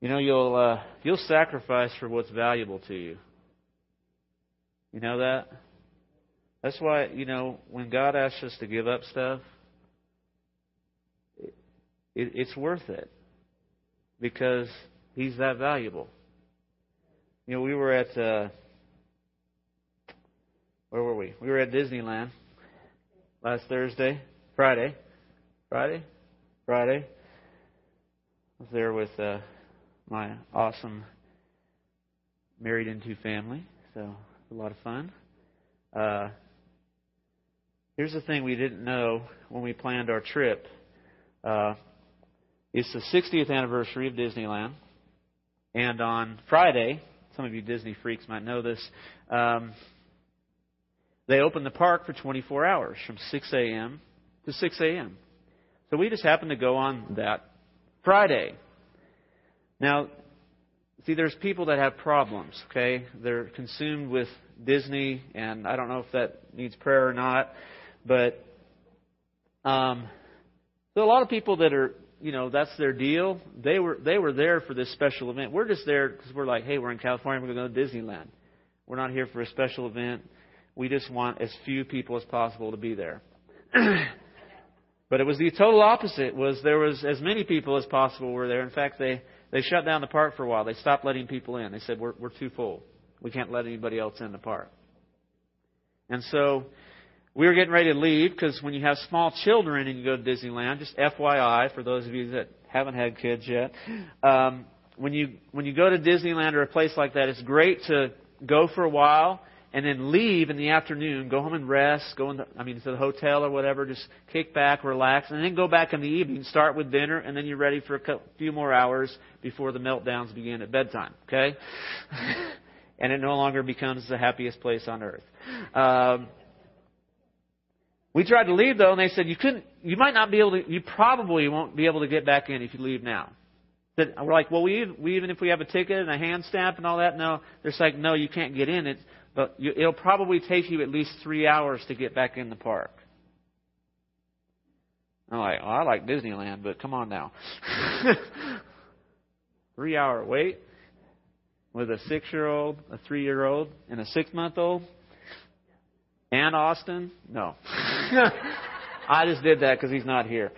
You know, you'll sacrifice for what's valuable to you. You know that? That's why, you know, when God asks us to give up stuff, it's worth it because He's that valuable. You know, we were at where were we? We were at Disneyland last Friday. I was there with my awesome married into family, so a lot of fun. Here's the thing we didn't know when we planned our trip. It's the 60th anniversary of Disneyland, and on Friday, some of you Disney freaks might know this, they open the park for 24 hours from 6 a.m. to 6 a.m. So we just happened to go on that Friday. Now, see, there's people that have problems, okay? They're consumed with Disney, and I don't know if that needs prayer or not, but there are a lot of people that are, you know, that's their deal. They were there for this special event. We're just there because we're like, hey, we're in California, we're going to go to Disneyland. We're not here for a special event. We just want as few people as possible to be there. But it was the total opposite. Was there was as many people as possible were there. In fact, they shut down the park for a while. They stopped letting people in. They said, we're too full. We can't let anybody else in the park. And so we were getting ready to leave because when you have small children and you go to Disneyland, just FYI for those of you that haven't had kids yet, when you go to Disneyland or a place like that, it's great to go for a while and then leave in the afternoon, go home and rest, to the hotel or whatever, just kick back, relax, and then go back in the evening, start with dinner, and then you're ready for a few more hours before the meltdowns begin at bedtime, okay? And it no longer becomes the happiest place on earth. We tried to leave, though, and they said, you probably won't be able to get back in if you leave now. But we're like, well, we even if we have a ticket and a hand stamp and all that, no. They're like, no, you can't get in. It'll probably take you at least 3 hours to get back in the park. I'm like, oh, I like Disneyland, but come on now. 3 hour wait with a 6-year-old, a 3-year-old, and a 6-month-old? And Austin? No. I just did that because he's not here.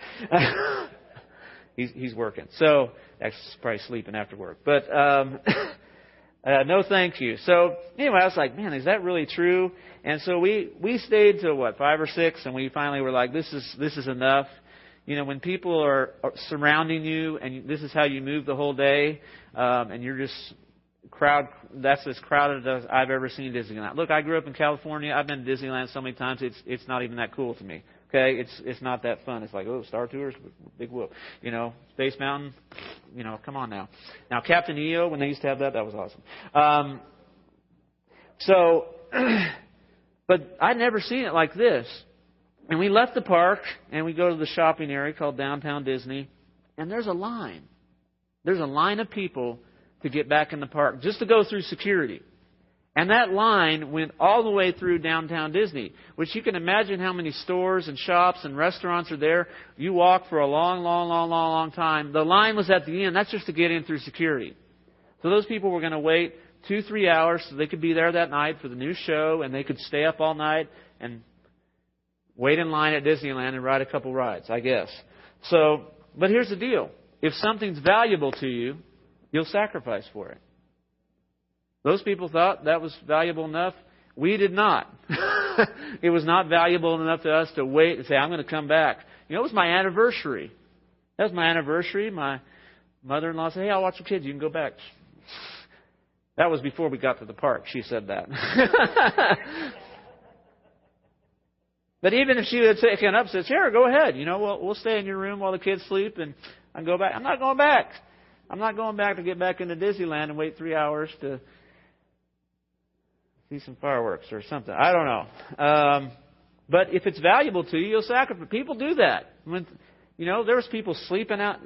he's working. So, actually, he's probably sleeping after work. But, no thank you. So, anyway, I was like, man, is that really true? And so we stayed till, 5 or 6, and we finally were like, this is enough. You know, when people are surrounding you, and this is how you move the whole day, and you're just... that's as crowded as I've ever seen Disneyland. Look, I grew up in California. I've been to Disneyland so many times, it's not even that cool to me. Okay? It's not that fun. It's like, oh, Star Tours, big whoop. You know, Space Mountain, you know, come on now. Now, Captain EO, when they used to have that was awesome. But I'd never seen it like this. And we left the park, and we go to the shopping area called Downtown Disney, and there's a line. There's a line of people to get back in the park, just to go through security. And that line went all the way through Downtown Disney, which you can imagine how many stores and shops and restaurants are there. You walk for a long, long, long, long, long time. The line was at the end. That's just to get in through security. So those people were going to wait 2-3 hours so they could be there that night for the new show, and they could stay up all night and wait in line at Disneyland and ride a couple rides, I guess. So, but here's the deal. If something's valuable to you, you'll sacrifice for it. Those people thought that was valuable enough. We did not. It was not valuable enough to us to wait and say, I'm going to come back. You know, it was my anniversary. That was my anniversary. My mother-in-law said, hey, I'll watch your kids. You can go back. That was before we got to the park. She said that. But even if she had taken up and said, sure, go ahead. You know, we'll stay in your room while the kids sleep and I can go back. I'm not going back. I'm not going back to get back into Disneyland and wait 3 hours to see some fireworks or something. I don't know. But if it's valuable to you, you'll sacrifice. People do that. When, you know, there was people sleeping out.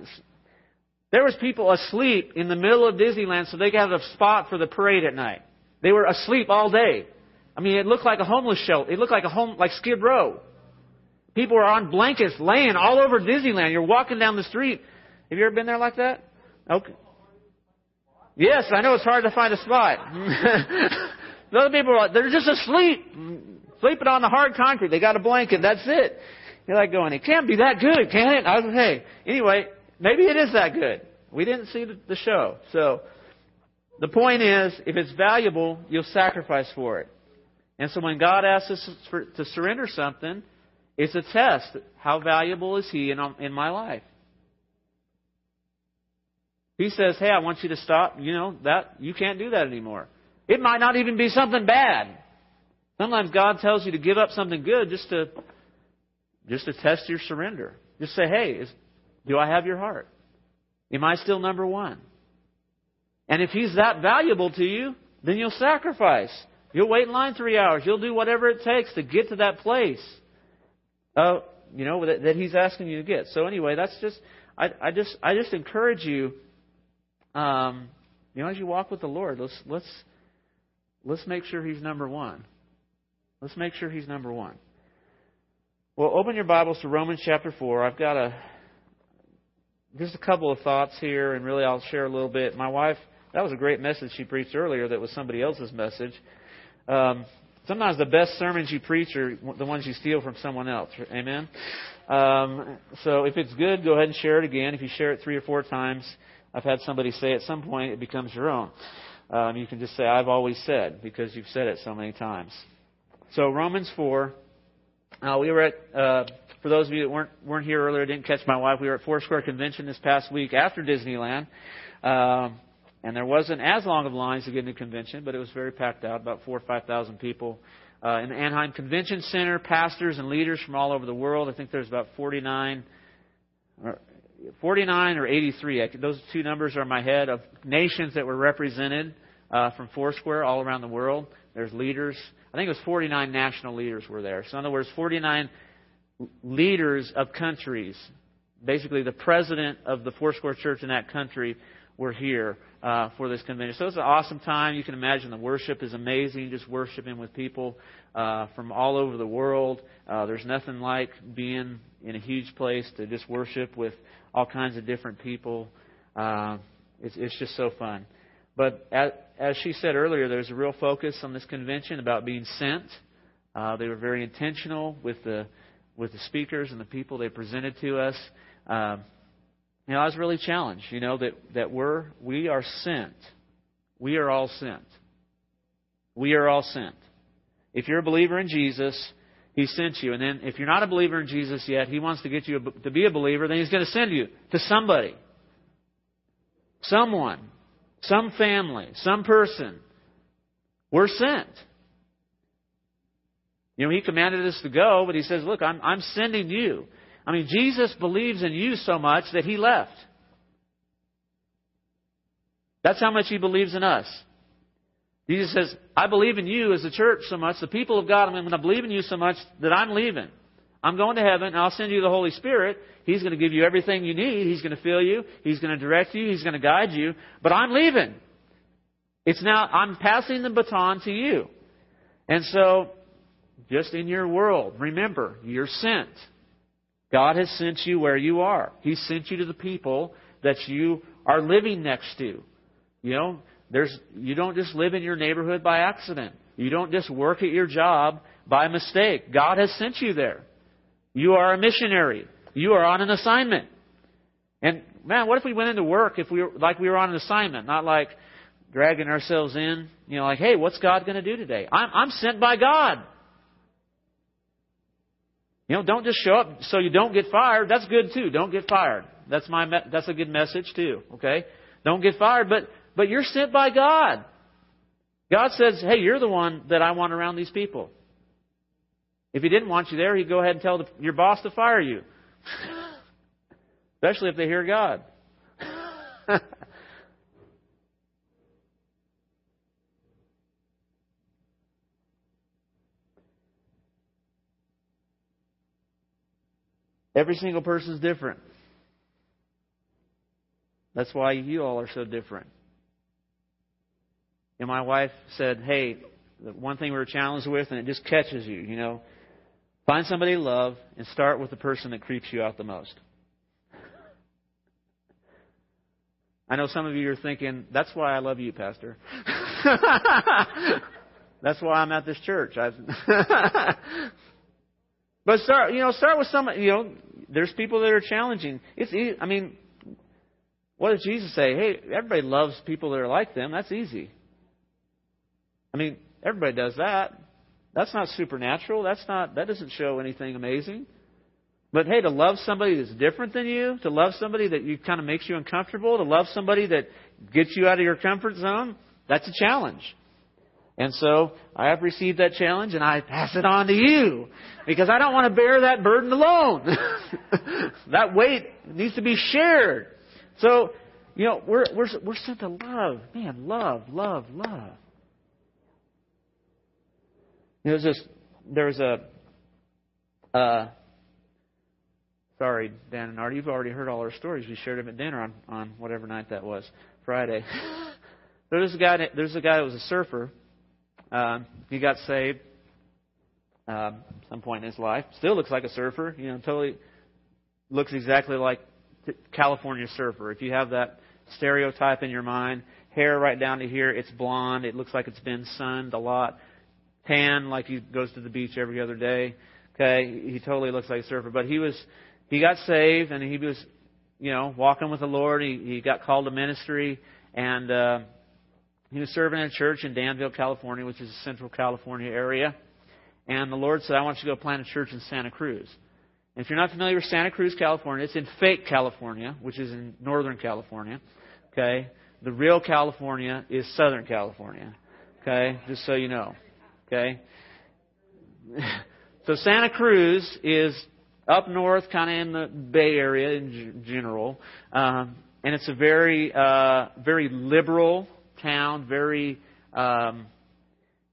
There was people asleep in the middle of Disneyland so they could have a spot for the parade at night. They were asleep all day. I mean, it looked like a homeless shelter. It looked like like Skid Row. People were on blankets laying all over Disneyland. You're walking down the street. Have you ever been there like that? Okay. Yes, I know it's hard to find a spot. Other people are, they're just asleep, sleeping on the hard concrete. They got a blanket. That's it. You're like going, it can't be that good, can it? I was like, hey, anyway, maybe it is that good. We didn't see the show. So the point is, if it's valuable, you'll sacrifice for it. And so when God asks us to surrender something, it's a test. How valuable is He in my life? He says, hey, I want you to stop. You know, that you can't do that anymore. It might not even be something bad. Sometimes God tells you to give up something good just to test your surrender. Just say, hey, do I have your heart? Am I still number one? And if He's that valuable to you, then you'll sacrifice. You'll wait in line 3 hours. You'll do whatever it takes to get to that place that He's asking you to get. So anyway, that's just, I just encourage you, as you walk with the Lord, let's make sure He's number one. Let's make sure He's number one. Well, open your Bibles to Romans chapter 4. I've got just a couple of thoughts here, and really I'll share a little bit. My wife, that was a great message she preached earlier that was somebody else's message. Sometimes the best sermons you preach are the ones you steal from someone else. Amen? So if it's good, go ahead and share it again. If you share it 3 or 4 times, I've had somebody say at some point it becomes your own. You can just say, I've always said, because you've said it so many times. So Romans 4, we were at, for those of you that weren't here earlier, didn't catch my wife, we were at Foursquare Convention this past week after Disneyland. And there wasn't as long of lines to get into the convention, but it was very packed out, about 4,000 or 5,000 people. In the Anaheim Convention Center, pastors and leaders from all over the world. I think there's about 49 or 83. Those two numbers are in my head of nations that were represented from Foursquare all around the world. There's leaders. I think it was 49 national leaders were there. So in other words, 49 leaders of countries. Basically, the president of the Foursquare Church in that country were here for this convention. So it's an awesome time. You can imagine the worship is amazing, just worshiping with people from all over the world. There's nothing like being in a huge place to just worship with all kinds of different people. It's just so fun. But as she said earlier, there's a real focus on this convention about being sent. They were very intentional with the speakers and the people they presented to us. I was really challenged, that we are sent. We are all sent. We are all sent. If you're a believer in Jesus, He sent you. And then if you're not a believer in Jesus yet, He wants to get you to be a believer, then He's going to send you to somebody, someone, some family, some person. We're sent. He commanded us to go, but He says, look, I'm sending you. I mean, Jesus believes in you so much that He left. That's how much He believes in us. Jesus says, I believe in you as a church so much, the people of God, I'm going to believe in you so much that I'm leaving. I'm going to heaven, and I'll send you the Holy Spirit. He's going to give you everything you need. He's going to fill you. He's going to direct you. He's going to guide you. But I'm leaving. It's now, I'm passing the baton to you. And so, just in your world, remember, you're sent. God has sent you where you are. He sent you to the people that you are living next to. You don't just live in your neighborhood by accident. You don't just work at your job by mistake. God has sent you there. You are a missionary. You are on an assignment. And man, what if we went into work we were on an assignment, not like dragging ourselves in, like, hey, what's God going to do today? I'm sent by God. Don't just show up so you don't get fired. That's good too. Don't get fired. That's a good message too. Okay, don't get fired, but you're sent by God. God says, "Hey, you're the one that I want around these people." If He didn't want you there, He'd go ahead and tell your boss to fire you, especially if they hear God. Every single person is different. That's why you all are so different. And my wife said, hey, the one thing we were challenged with, and it just catches you, find somebody you love and start with the person that creeps you out the most. I know some of you are thinking, that's why I love you, Pastor. That's why I'm at this church. But start with some. There's people that are challenging. It's easy. I mean, what does Jesus say? Hey, everybody loves people that are like them. That's easy. I mean, everybody does that. That's not supernatural. That doesn't show anything amazing. But hey, to love somebody that's different than you, to love somebody that you kind of makes you uncomfortable, to love somebody that gets you out of your comfort zone, that's a challenge. And so I have received that challenge and I pass it on to you because I don't want to bear that burden alone. That weight needs to be shared. So, we're sent to love. Man, love, love, love. Sorry, Dan and Art, you've already heard all our stories. We shared them at dinner on whatever night that was, Friday. There's a guy that was a surfer. He got saved at some point in his life. Still looks like a surfer. Totally looks exactly like California surfer. If you have that stereotype in your mind, hair right down to here, it's blonde. It looks like it's been sunned a lot. Tan, like he goes to the beach every other day. Okay, he totally looks like a surfer. But he got saved and he was, walking with the Lord. He got called to ministry and he was serving in a church in Danville, California, which is a central California area. And the Lord said, I want you to go plant a church in Santa Cruz. And if you're not familiar with Santa Cruz, California, it's in fake California, which is in northern California. Okay, the real California is southern California. Okay, just so you know. Okay. So Santa Cruz is up north, kind of in the Bay Area in general, and it's a very, very liberal town, very,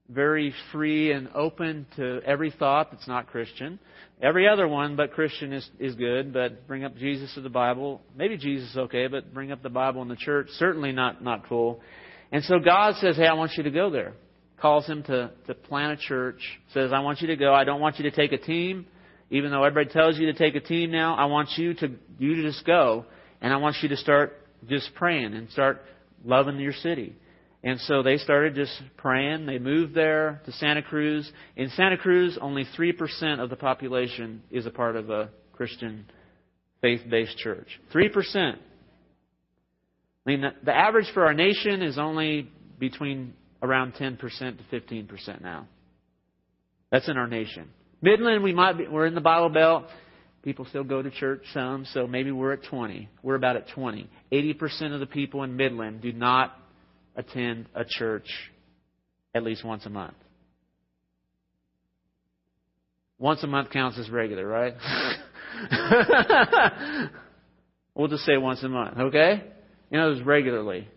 very free and open to every thought that's not Christian. Every other one, but Christian is good. But bring up Jesus or the Bible, maybe Jesus, okay, but bring up the Bible and the church, certainly not cool. And so God says, "Hey, I want you to go there." Calls him to plant a church, says, I want you to go. I don't want you to take a team. Even though everybody tells you to take a team now, I want you to just go. And I want you to start just praying and start loving your city. And so they started just praying. They moved there to Santa Cruz. In Santa Cruz, only 3% of the population is a part of a Christian faith-based church. 3%. I mean, the average for our nation is only between around 10% to 15% now. That's in our nation. Midland, we're in the Bible Belt. People still go to church some, so maybe we're at 20. We're about at 20. 80% of the people in Midland do not attend a church at least once a month. Once a month counts as regular, right? We'll just say once a month, okay? It's regularly.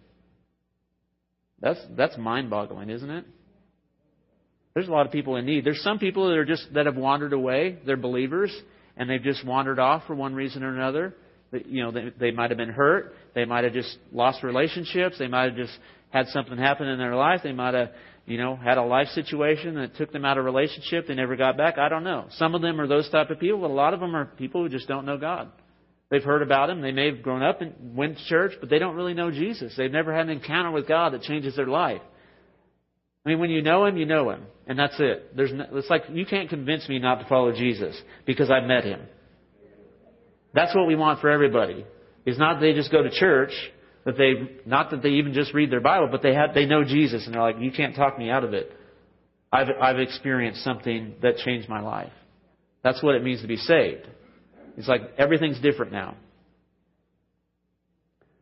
That's mind-boggling, isn't it? There's a lot of people in need. There's some people that have wandered away. They're believers, and they've just wandered off for one reason or another. They might have been hurt. They might have just lost relationships. They might have just had something happen in their life. They might have, had a life situation that took them out of relationship. They never got back. I don't know. Some of them are those type of people, but a lot of them are people who just don't know God. They've heard about Him. They may have grown up and went to church, but they don't really know Jesus. They've never had an encounter with God that changes their life. I mean, when you know Him, and that's it. It's like you can't convince me not to follow Jesus because I've met Him. That's what we want for everybody. It's not that they just go to church, not that they even just read their Bible, but they know Jesus, and they're like, you can't talk me out of it. I've experienced something that changed my life. That's what it means to be saved. It's like everything's different now.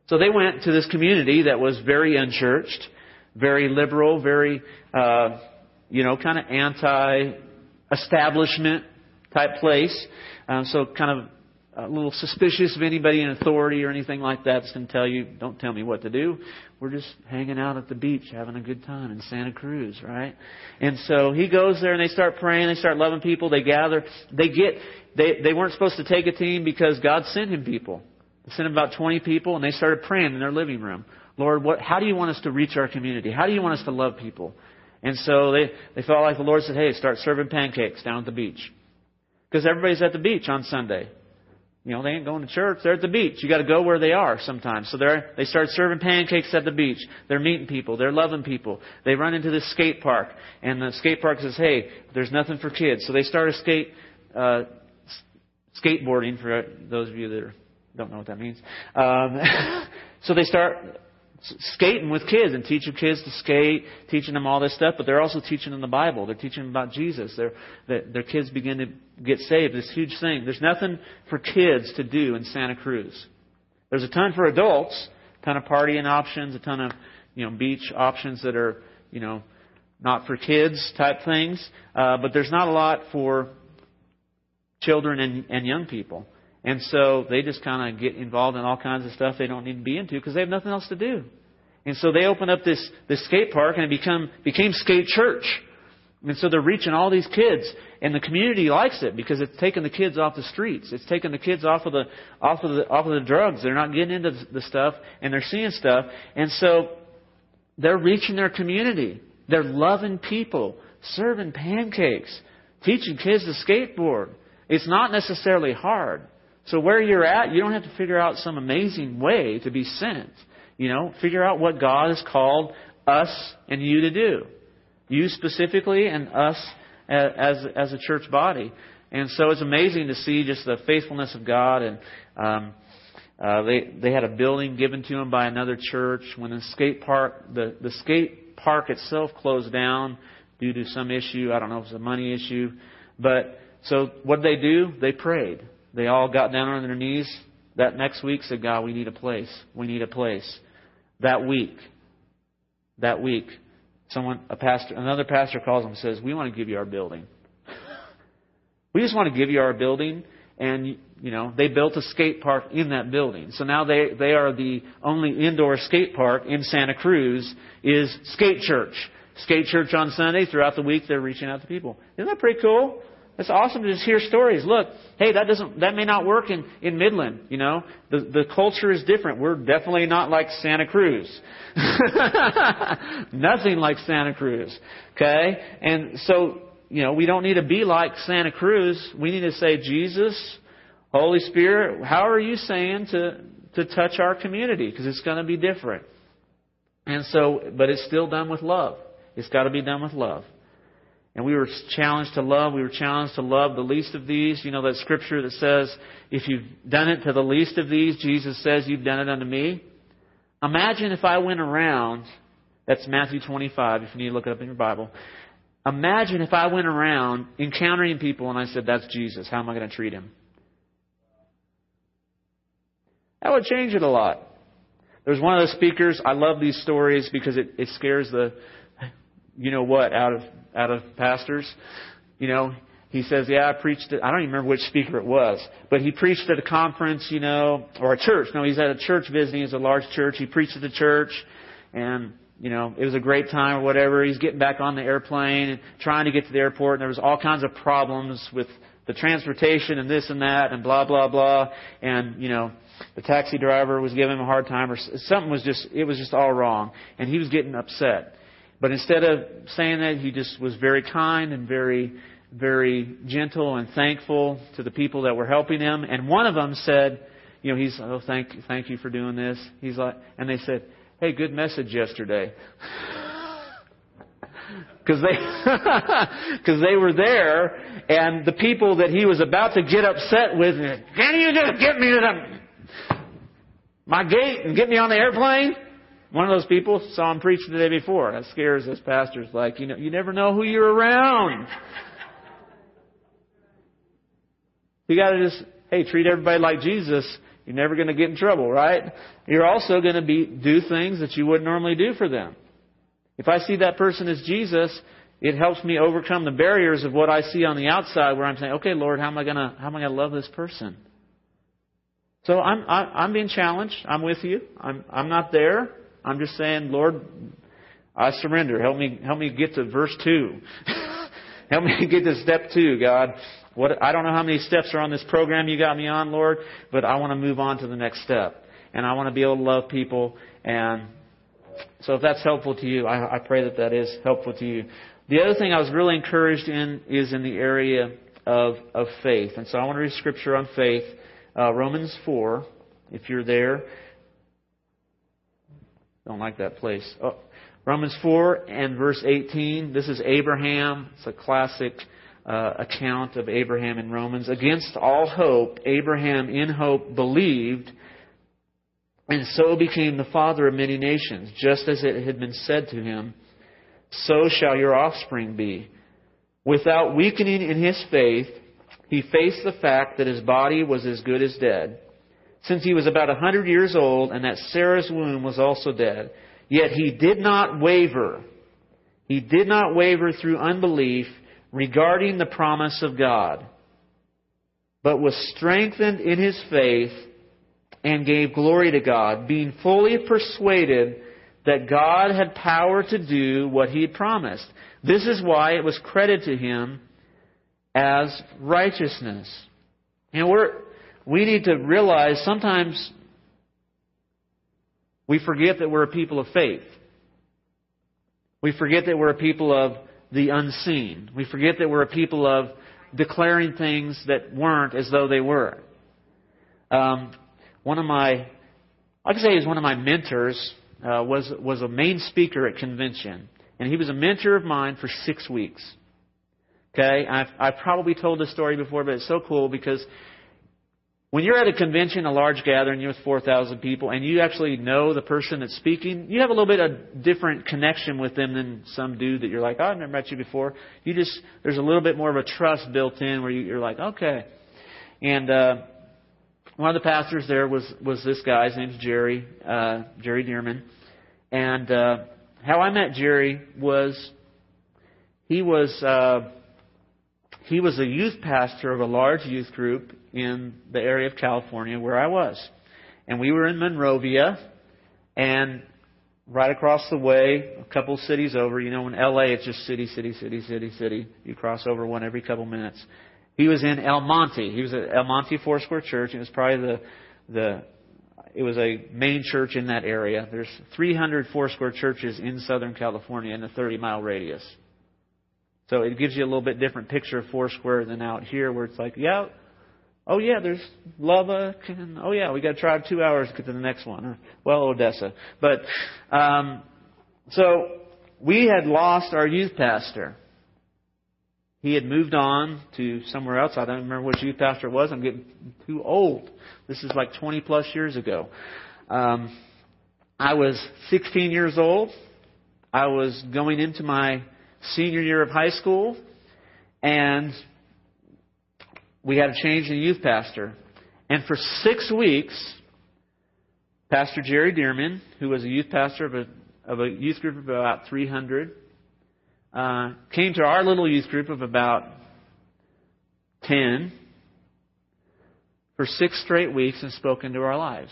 So they went to this community that was very unchurched, very liberal, very, kind of anti-establishment type place. So kind of a little suspicious of anybody in authority or anything like that. It's going to tell you, don't tell me what to do. We're just hanging out at the beach, having a good time in Santa Cruz, right? And so he goes there and they start praying. They start loving people. They gather. They weren't supposed to take a team because God sent him people. He sent him about 20 people, and they started praying in their living room. Lord, how do you want us to reach our community? How do you want us to love people? And so they felt like the Lord said, hey, start serving pancakes down at the beach. Because everybody's at the beach on Sunday. You know, they ain't going to church. They're at the beach. You got to go where they are sometimes. So they start serving pancakes at the beach. They're meeting people. They're loving people. They run into this skate park. And the skate park says, hey, there's nothing for kids. So they start a skateboarding, for those of you that don't know what that means. So they start skating with kids and teaching kids to skate, teaching them all this stuff. But they're also teaching them the Bible. They're teaching them about Jesus. Their kids begin to get saved. This huge thing. There's nothing for kids to do in Santa Cruz. There's a ton for adults, a ton of partying options, a ton of beach options that are not for kids type things. But there's not a lot for children and young people. And so they just kind of get involved in all kinds of stuff they don't need to be into because they have nothing else to do. And so they open up this skate park, and it became Skate Church. And so they're reaching all these kids, and the community likes it because it's taking the kids off the streets. It's taking the kids off of the drugs. They're not getting into the stuff, and they're seeing stuff. And so they're reaching their community. They're loving people, serving pancakes, teaching kids to skateboard. It's not necessarily hard. So where you're at, you don't have to figure out some amazing way to be sent. Figure out what God has called us and you to do. You specifically and us as a church body. And so it's amazing to see just the faithfulness of God. And they had a building given to them by another church. When the skate park itself closed down due to some issue. I don't know if it's a money issue. But so what did they do? They prayed. They all got down on their knees that next week, said, God, we need a place. We need a place. That week, another pastor calls them and says, we want to give you our building. We just want to give you our building. And, they built a skate park in that building. So now they are the only indoor skate park in Santa Cruz is Skate Church. Skate Church on Sunday. Throughout the week, they're reaching out to people. Isn't that pretty cool? It's awesome to just hear stories. Look, hey, that may not work in Midland. The culture is different. We're definitely not like Santa Cruz. Nothing like Santa Cruz. Okay? And so, we don't need to be like Santa Cruz. We need to say, Jesus, Holy Spirit, how are you saying to touch our community? Because it's going to be different. And so, but it's still done with love. It's got to be done with love. And we were challenged to love. We were challenged to love the least of these. That scripture that says, if you've done it to the least of these, Jesus says, you've done it unto me. Imagine if I went around, that's Matthew 25, if you need to look it up in your Bible. Imagine if I went around encountering people and I said, that's Jesus. How am I going to treat him? That would change it a lot. There's one of the speakers. I love these stories because it scares the out of pastors. He says, I preached it. I don't even remember which speaker it was, but he preached at a conference, or a church. No, he's at a church visiting. It's a large church. He preached at the church, and it was a great time or whatever. He's getting back on the airplane and trying to get to the airport, and there was all kinds of problems with the transportation and this and that and blah, blah, blah. And, the taxi driver was giving him a hard time, or something it was just all wrong. And he was getting upset. But instead of saying that, he just was very kind and very, very gentle and thankful to the people that were helping him. And one of them said, he's, oh, thank you for doing this. He's like, and they said, hey, good message yesterday. Because they were there, and the people that he was about to get upset with, can you just get me to my gate and get me on the airplane? One of those people saw him preach the day before. That scares us pastors. Like, you never know who you're around. You got to just, treat everybody like Jesus. You're never going to get in trouble, right? You're also going to do things that you wouldn't normally do for them. If I see that person as Jesus, it helps me overcome the barriers of what I see on the outside, where I'm saying, okay, Lord, how am I going to love this person? So I'm being challenged. I'm with you. I'm not there. I'm just saying, Lord, I surrender. Help me get to verse 2. Help me get to step 2, God. I don't know how many steps are on this program you got me on, Lord, but I want to move on to the next step. And I want to be able to love people. And so if that's helpful to you, I pray that is helpful to you. The other thing I was really encouraged in is in the area of faith. And so I want to read scripture on faith. Romans 4, if you're there. Don't like that place. Oh, Romans 4 and verse 18. This is Abraham. It's a classic account of Abraham in Romans. Against all hope, Abraham in hope believed, and so became the father of many nations, just as it had been said to him, so shall your offspring be. Without weakening in his faith, he faced the fact that his body was as good as dead, since he was about 100 years old, and that Sarah's womb was also dead. Yet he did not waver. He did not waver through unbelief regarding the promise of God, but was strengthened in his faith and gave glory to God, being fully persuaded that God had power to do what He had promised. This is why it was credited to him as righteousness. And we need to realize sometimes we forget that we're a people of faith. We forget that we're a people of the unseen. We forget that we're a people of declaring things that weren't as though they were. One of my mentors was a main speaker at convention, and he was a mentor of mine for 6 weeks. Okay, I've probably told this story before, but it's so cool because when you're at a convention, a large gathering, you're with 4,000 people, and you actually know the person that's speaking, you have a little bit of different connection with them than some dude that you're like, oh, I've never met you before. There's a little bit more of a trust built in where you're like, okay. And one of the pastors there was this guy. His name's Jerry, Jerry Dearman. And how I met Jerry was he was a youth pastor of a large youth group in the area of California where I was. And we were in Monrovia, and right across the way, a couple cities over, you know, in LA it's just city, city, city, city, city. You cross over one every couple minutes. He was in El Monte. He was at El Monte Foursquare Church. It was probably it was a main church in that area. There's 300 Foursquare churches in Southern California in a 30-mile radius. So it gives you a little bit different picture of Foursquare than out here where it's like, yeah, oh yeah, there's Lubbock, and oh yeah, we got to drive 2 hours to get to the next one. Or, well, Odessa. But so we had lost our youth pastor. He had moved on to somewhere else. I don't remember which youth pastor it was. I'm getting too old. This is like 20 plus years ago. I was 16 years old. I was going into my senior year of high school. And we had a change in youth pastor. And for 6 weeks, Pastor Jerry Dearman, who was a youth pastor of a youth group of about 300, came to our little youth group of about 10 for 6 straight weeks and spoke into our lives.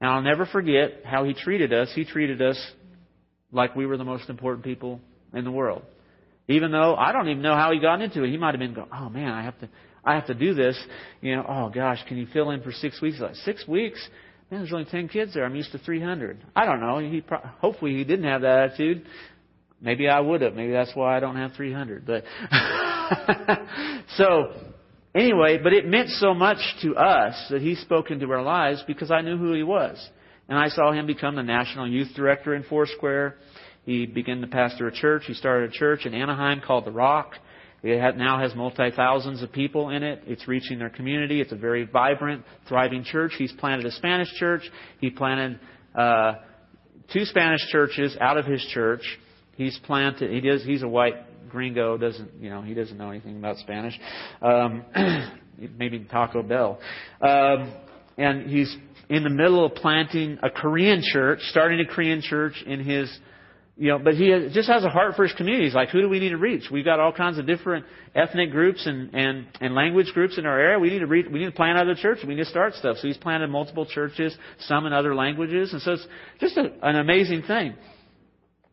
And I'll never forget how he treated us. He treated us like we were the most important people in the world. Even though I don't even know how he got into it. He might have been going, oh man, I have to do this. You know, oh gosh, can you fill in for 6 weeks? Like 6 weeks? Man, there's only 10 kids there. I'm used to 300. I don't know. Hopefully he didn't have that attitude. Maybe I would have. Maybe that's why I don't have 300. But so anyway, but it meant so much to us that he spoke into our lives because I knew who he was. And I saw him become the national youth director in Foursquare. He began to pastor a church. He started a church in Anaheim called The Rock. It now has multi-thousands of people in it. It's reaching their community. It's a very vibrant, thriving church. He's planted a Spanish church. He planted 2 Spanish churches out of his church. He's planted. He does. He's a white gringo. He doesn't know anything about Spanish. Maybe Taco Bell. And he's in the middle of planting a Korean church, starting a Korean church in his. But he just has a heart for his community. He's like, who do we need to reach? We've got all kinds of different ethnic groups and language groups in our area. We need to plant other churches. We need to start stuff. So he's planted multiple churches, some in other languages, and so it's just an amazing thing.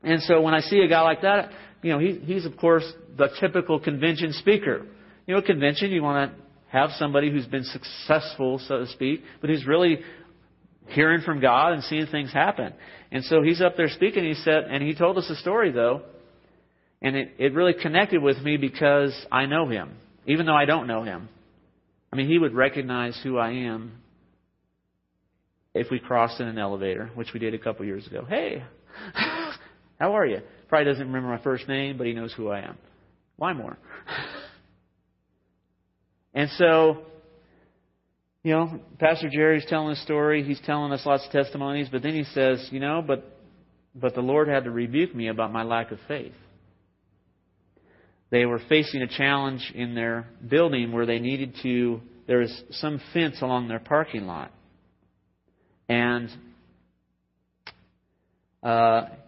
And so when I see a guy like that, he's of course the typical convention speaker. A convention, you want to have somebody who's been successful, so to speak, but who's really hearing from God and seeing things happen. And so he's up there speaking, he told us a story though, and it really connected with me because I know him, even though I don't know him. I mean, He would recognize who I am if we crossed in an elevator, which we did a couple years ago. Hey, how are you? Probably doesn't remember my first name, but He knows who I am. Why more? And so, you know, Pastor Jerry's telling his story. He's telling us lots of testimonies. But then he says, you know, but the Lord had to rebuke me about my lack of faith. They were facing a challenge in their building where they needed to, there was some fence along their parking lot. And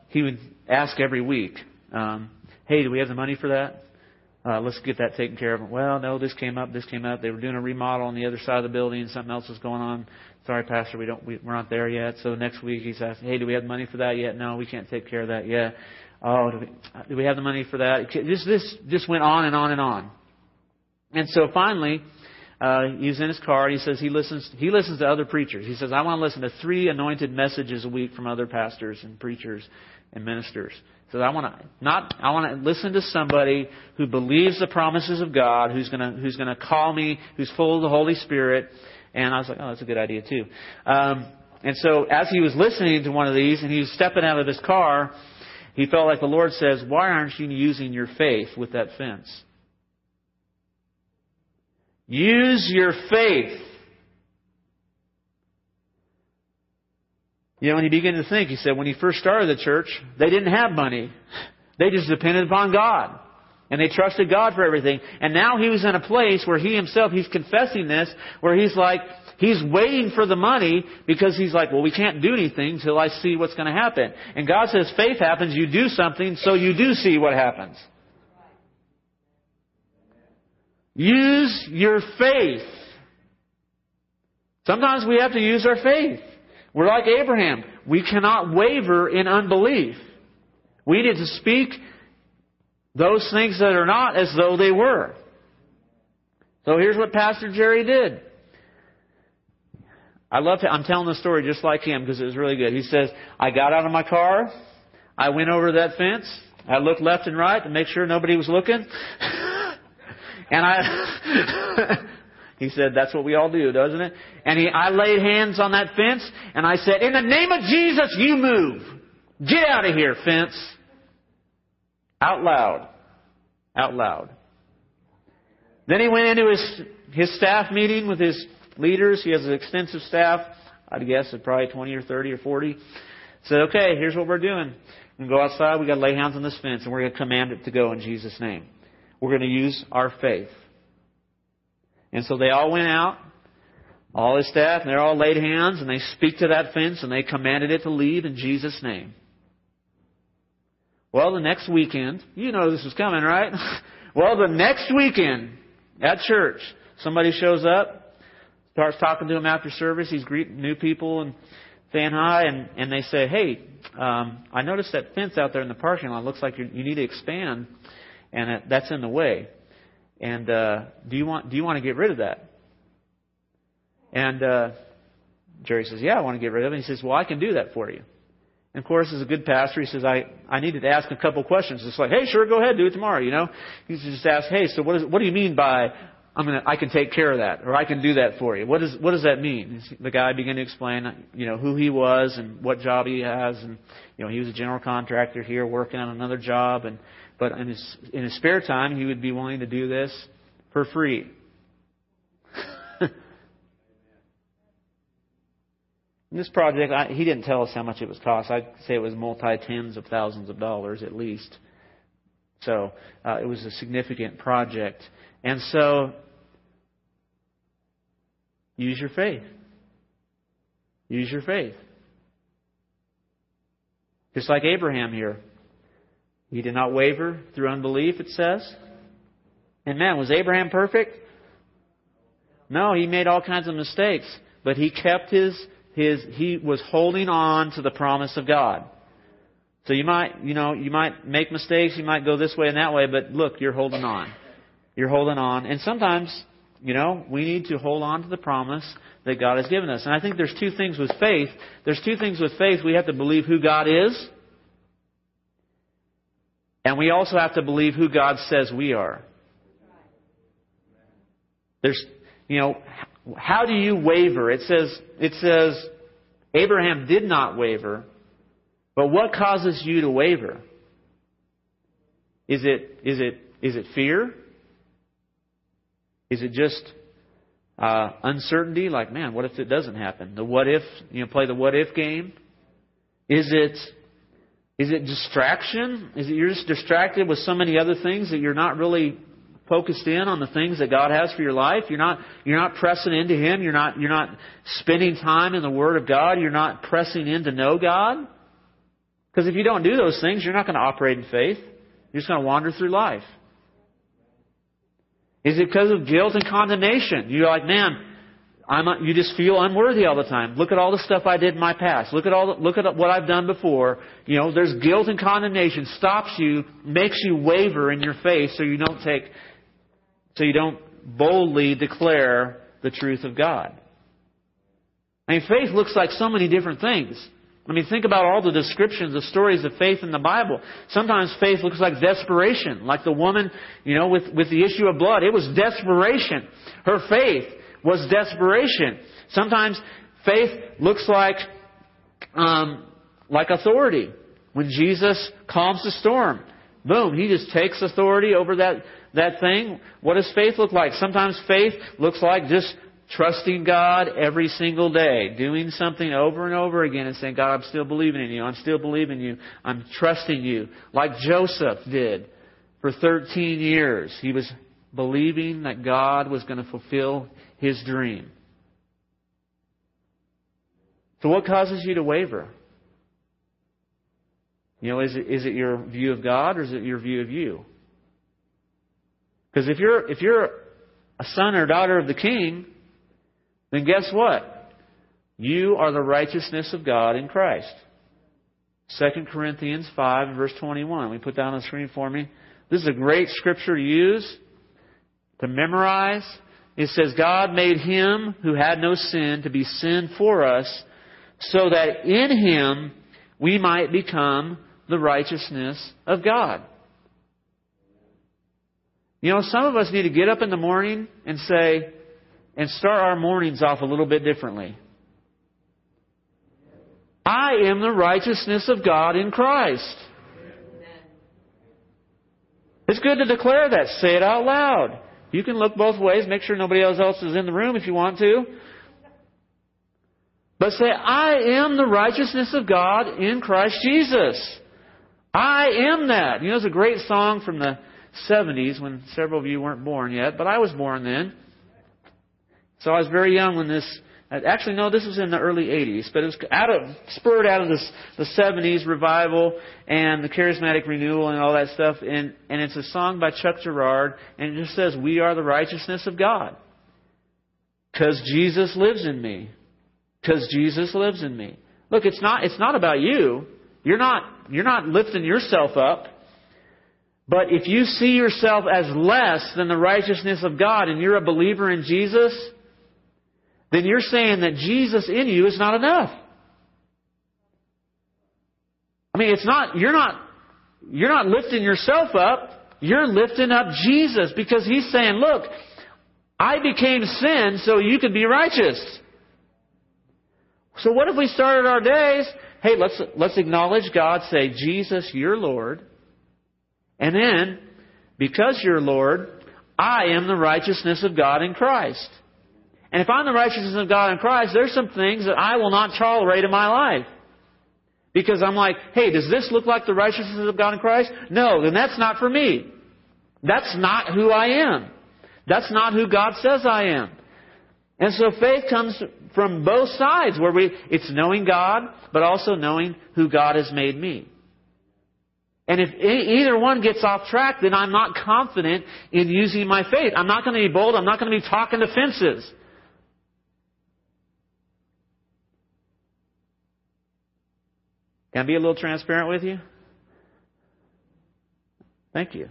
he would ask every week, hey, do we have the money for that? Let's get that taken care of. Well, no, this came up. They were doing a remodel on the other side of the building. Something else was going on. Sorry, Pastor, we're not there yet. So the next week he's asking, hey, do we have the money for that yet? No, we can't take care of that yet. Oh, do we have the money for that? This just went on and on and on. And so finally, he was in his car. He says he listens to other preachers. He says, I want to listen to 3 anointed messages a week from other pastors and preachers and ministers. He says, I want to listen to somebody who believes the promises of God, who's gonna call me, who's full of the Holy Spirit. And I was like, oh, that's a good idea too. And so as he was listening to one of these and he was stepping out of his car, he felt like the Lord says, why aren't you using your faith with that fence? Use your faith. You know, when he began to think, he said, when he first started the church, they didn't have money. They just depended upon God. And they trusted God for everything. And now he was in a place where he himself, he's confessing this, where he's like, he's waiting for the money because he's like, well, we can't do anything until I see what's going to happen. And God says, faith happens. You do something, so you do see what happens. Use your faith. Sometimes we have to use our faith. We're like Abraham. We cannot waver in unbelief. We need to speak those things that are not as though they were. So here's what Pastor Jerry did. I love I'm telling the story just like him because it was really good. He says, I got out of my car. I went over that fence. I looked left and right to make sure nobody was looking. And I, he said, that's what we all do, doesn't it? And I laid hands on that fence and I said, in the name of Jesus, you move. Get out of here, fence. Out loud. Then he went into his staff meeting with his leaders. He has an extensive staff. I'd guess it's probably 20 or 30 or 40. Said, okay, here's what we're doing. We're going to go outside. We've got to lay hands on this fence and we're going to command it to go in Jesus' name. We're going to use our faith. And so they all went out, all his staff, and they all laid hands and they speak to that fence and they commanded it to leave in Jesus' name. Well, the next weekend, you know this was coming, right? Well, the next weekend at church, somebody shows up, starts talking to him after service. He's greeting new people and saying hi, and they say, hey, I noticed that fence out there in the parking lot. Looks like you need to expand. And that's in the way. And do you want to get rid of that? And Jerry says, yeah, I want to get rid of it. And he says, well, I can do that for you. And of course, as a good pastor, he says, I needed to ask a couple questions. It's like, hey, sure, go ahead, do it tomorrow. You know, he just asked, hey, so what do you mean by I can take care of that, or I can do that for you? What does that mean? The guy began to explain, you know, who he was and what job he has, and you know, he was a general contractor here working on another job, and but in his spare time he would be willing to do this for free. This project, he didn't tell us how much it was cost. I'd say it was multi-tens of thousands of dollars at least. So it was a significant project. And so, use your faith. Use your faith. Just like Abraham here. He did not waver through unbelief, it says. And man, was Abraham perfect? No, he made all kinds of mistakes. But he kept he was holding on to the promise of God. So you might make mistakes, you might go this way and that way, but look, you're holding on. You're holding on. And sometimes, you know, we need to hold on to the promise that God has given us. And I think there's 2 things with faith. There's 2 things with faith. We have to believe who God is. And we also have to believe who God says we are. There's you know, how do you waver? It says Abraham did not waver, but what causes you to waver? Is it fear? Is it just uncertainty? Like, man, what if it doesn't happen? The what if, you know, play the what if game. Is it distraction? Is it you're just distracted with so many other things that you're not really focused in on the things that God has for your life? You're not pressing into Him. You're not spending time in the Word of God. You're not pressing in to know God. Because if you don't do those things, you're not going to operate in faith. You're just going to wander through life. Is it because of guilt and condemnation? You're like, man, you just feel unworthy all the time. Look at all the stuff I did in my past. Look at what I've done before. You know, there's guilt and condemnation stops you, makes you waver in your faith, so you don't boldly declare the truth of God. I mean, faith looks like so many different things. I mean, think about all the descriptions, the stories of faith in the Bible. Sometimes faith looks like desperation, like the woman, you know, with the issue of blood. It was desperation. Her faith was desperation. Sometimes faith looks like authority. When Jesus calms the storm, boom, He just takes authority over that thing. What does faith look like? Sometimes faith looks like just trusting God every single day, doing something over and over again and saying, God, I'm still believing in You. I'm still believing You. I'm trusting You. Like Joseph did for 13 years. He was believing that God was going to fulfill his dream. So what causes you to waver? You know, is it your view of God or is it your view of you? Because if you're a son or daughter of the King, then guess what? You are the righteousness of God in Christ. 2 Corinthians 5, verse 21. We put that on the screen for me. This is a great scripture to use, to memorize. It says, God made Him who had no sin to be sin for us, so that in Him we might become the righteousness of God. You know, some of us need to get up in the morning and say, and start our mornings off a little bit differently. I am the righteousness of God in Christ. It's good to declare that. Say it out loud. You can look both ways. Make sure nobody else is in the room if you want to. But say, I am the righteousness of God in Christ Jesus. I am that. You know, it's a great song from the 70s when several of you weren't born yet, but I was born then. So I was very young when this... Actually, no, this was in the early 80s. But it was spurred out of the 70s revival and the charismatic renewal and all that stuff. And it's a song by Chuck Girard. And it just says, we are the righteousness of God. Because Jesus lives in me. Because Jesus lives in me. Look, it's not about you. You're not lifting yourself up. But if you see yourself as less than the righteousness of God and you're a believer in Jesus... then you're saying that Jesus in you is not enough. I mean, it's not, you're not lifting yourself up. You're lifting up Jesus because He's saying, look, I became sin so you could be righteous. So what if we started our days? Hey, let's acknowledge God, say, Jesus, You're Lord. And then, because You're Lord, I am the righteousness of God in Christ. And if I'm the righteousness of God in Christ, there's some things that I will not tolerate in my life. Because I'm like, hey, does this look like the righteousness of God in Christ? No, then that's not for me. That's not who I am. That's not who God says I am. And so faith comes from both sides, where it's knowing God, but also knowing who God has made me. And if either one gets off track, then I'm not confident in using my faith. I'm not going to be bold. I'm not going to be talking to fences. Can I be a little transparent with you? Thank you.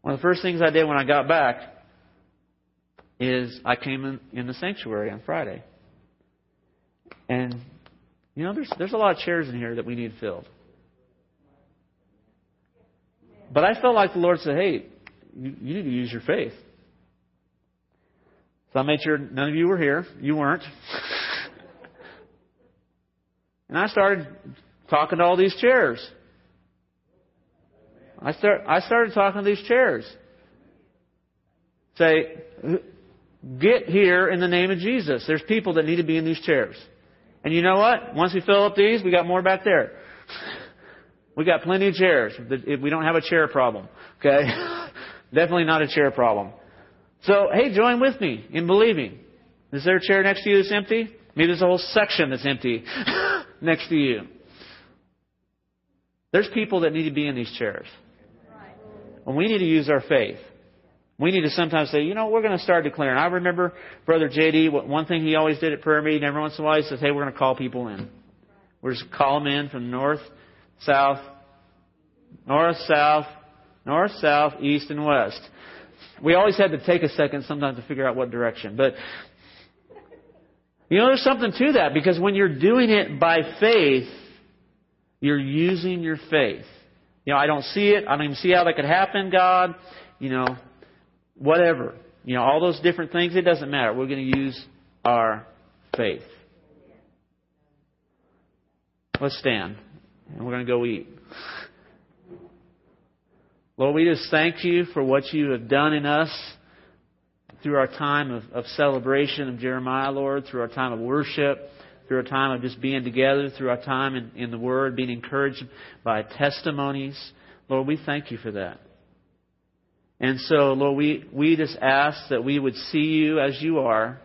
One of the first things I did when I got back is I came in the sanctuary on Friday. And, you know, there's a lot of chairs in here that we need filled. But I felt like the Lord said, hey, you need to use your faith. So I made sure none of you were here. You weren't. And I started talking to all these chairs. I started talking to these chairs. Say, get here in the name of Jesus. There's people that need to be in these chairs. And you know what? Once we fill up these, we got more back there. We got plenty of chairs. We don't have a chair problem. Okay? Definitely not a chair problem. So, hey, join with me in believing. Is there a chair next to you that's empty? Maybe there's a whole section that's empty next to you. There's people that need to be in these chairs. And we need to use our faith. We need to sometimes say, you know, we're going to start declaring. I remember Brother J.D., one thing he always did at prayer meeting, every once in a while, he says, hey, we're going to call people in. We're just call them in from north, south, east, and west. We always had to take a second sometimes to figure out what direction. But, you know, there's something to that, because when you're doing it by faith, you're using your faith. You know, I don't see it. I don't even see how that could happen, God. You know, whatever. You know, all those different things, it doesn't matter. We're going to use our faith. Let's stand. And we're going to go eat. Lord, we just thank you for what you have done in us through our time of celebration of Jeremiah, Lord, through our time of worship, through our time of just being together, through our time in the Word, being encouraged by testimonies. Lord, we thank you for that. And so, Lord, we just ask that we would see you as you are,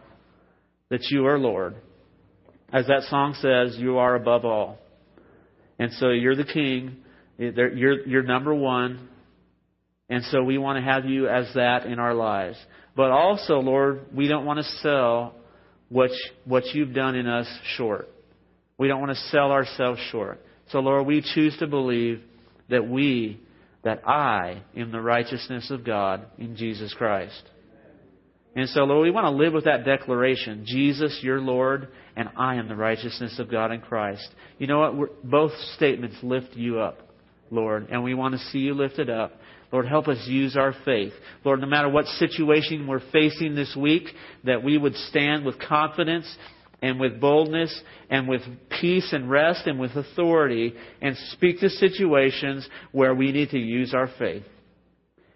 that you are Lord. As that song says, you are above all. And so you're the King. You're number one. And so we want to have you as that in our lives. But also, Lord, we don't want to sell what you've done in us short. We don't want to sell ourselves short. So, Lord, we choose to believe that I am the righteousness of God in Jesus Christ. And so, Lord, we want to live with that declaration. Jesus, your Lord, and I am the righteousness of God in Christ. You know what? Both statements lift you up, Lord, and we want to see you lifted up. Lord, help us use our faith. Lord, no matter what situation we're facing this week, that we would stand with confidence and with boldness and with peace and rest and with authority and speak to situations where we need to use our faith.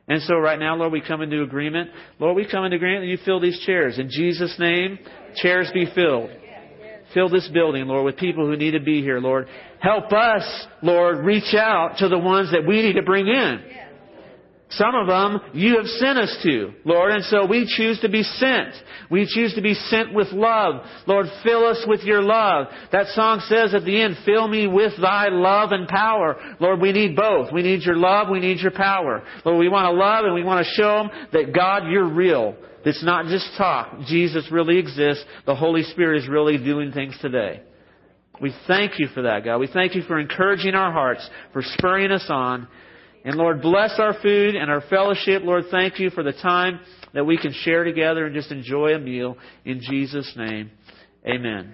And so right now, Lord, we come into agreement. Lord, we come into agreement that you fill these chairs. In Jesus' name, chairs be filled. Fill this building, Lord, with people who need to be here, Lord. Help us, Lord, reach out to the ones that we need to bring in. Some of them you have sent us to, Lord, and so we choose to be sent. We choose to be sent with love. Lord, fill us with your love. That song says at the end, fill me with thy love and power. Lord, we need both. We need your love. We need your power. Lord, we want to love and we want to show them that, God, you're real. It's not just talk. Jesus really exists. The Holy Spirit is really doing things today. We thank you for that, God. We thank you for encouraging our hearts, for spurring us on. And Lord, bless our food and our fellowship. Lord, thank you for the time that we can share together and just enjoy a meal. In Jesus' name, amen.